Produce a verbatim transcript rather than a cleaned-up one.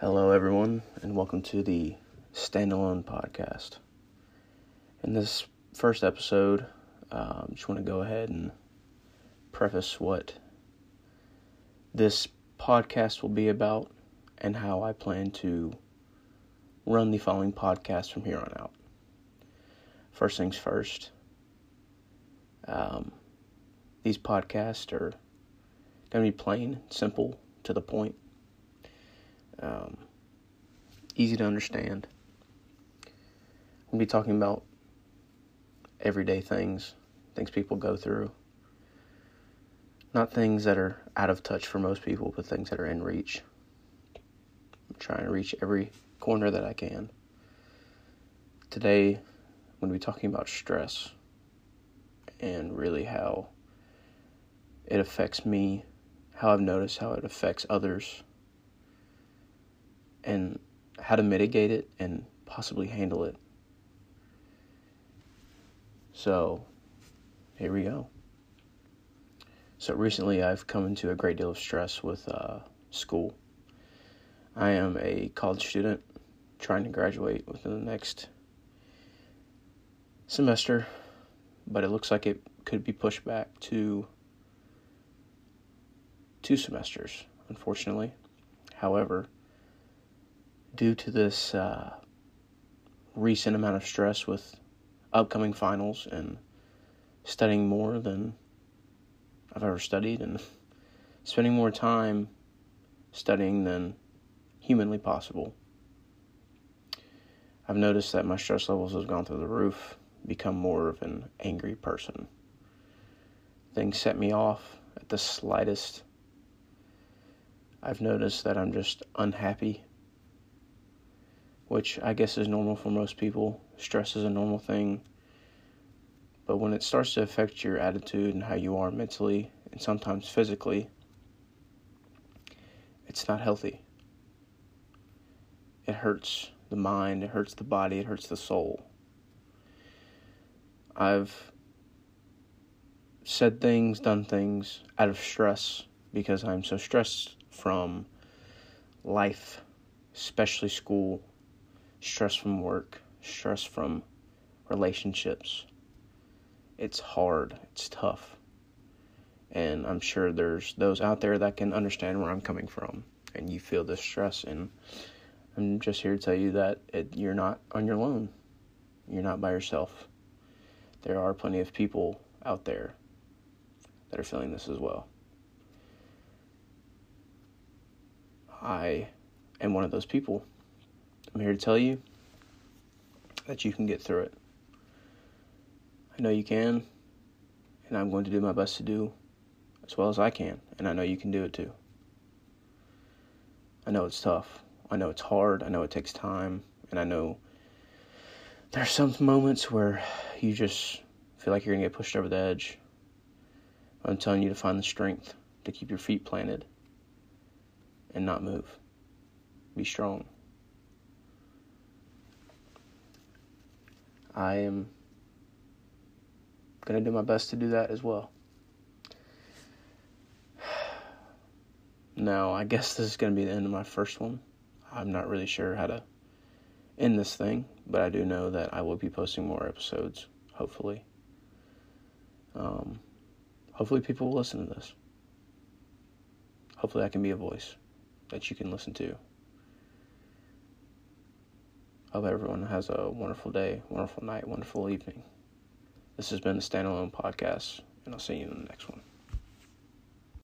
Hello everyone, and welcome to the Stand Alone Podcast. In this first episode, I um, just want to go ahead and preface what this podcast will be about and how I plan to run the following podcast from here on out. First things first, um, these podcasts are going to be plain, simple, to the point. Um, easy to understand. We'll be talking about everyday things, things people go through. Not things that are out of touch for most people, but things that are in reach. I'm trying to reach every corner that I can. Today, I'm going to be talking about stress and really how it affects me, how I've noticed how it affects others, and how to mitigate it and possibly handle it. So, here we go. So recently I've come into a great deal of stress with uh, school. I am a college student trying to graduate within the next semester, but it looks like it could be pushed back to two semesters, unfortunately. However, due to this uh, recent amount of stress with upcoming finals and studying more than I've ever studied and spending more time studying than humanly possible, I've noticed that my stress levels have gone through the roof, become more of an angry person. Things set me off at the slightest. I've noticed that I'm just unhappy, which I guess is normal for most people. Stress is a normal thing. But when it starts to affect your attitude and how you are mentally, and sometimes physically, it's not healthy. It hurts the mind, it hurts the body, it hurts the soul. I've said things, done things out of stress because I'm so stressed from life, especially school. Stress from work, stress from relationships. It's hard, it's tough. And I'm sure there's those out there that can understand where I'm coming from, and you feel this stress, and I'm just here to tell you that it, you're not on your own. You're not by yourself. There are plenty of people out there that are feeling this as well. I am one of those people. I'm here to tell you that you can get through it. I know you can, and I'm going to do my best to do as well as I can, and I know you can do it too. I know it's tough. I know it's hard. I know it takes time, and I know there's some moments where you just feel like you're going to get pushed over the edge. I'm telling you to find the strength to keep your feet planted and not move. Be strong. I am going to do my best to do that as well. Now, I guess this is going to be the end of my first one. I'm not really sure how to end this thing, but I do know that I will be posting more episodes, hopefully. Um, hopefully people will listen to this. Hopefully I can be a voice that you can listen to. Hope everyone has a wonderful day, wonderful night, wonderful evening. This has been the Stand Alone Podcast, and I'll see you in the next one.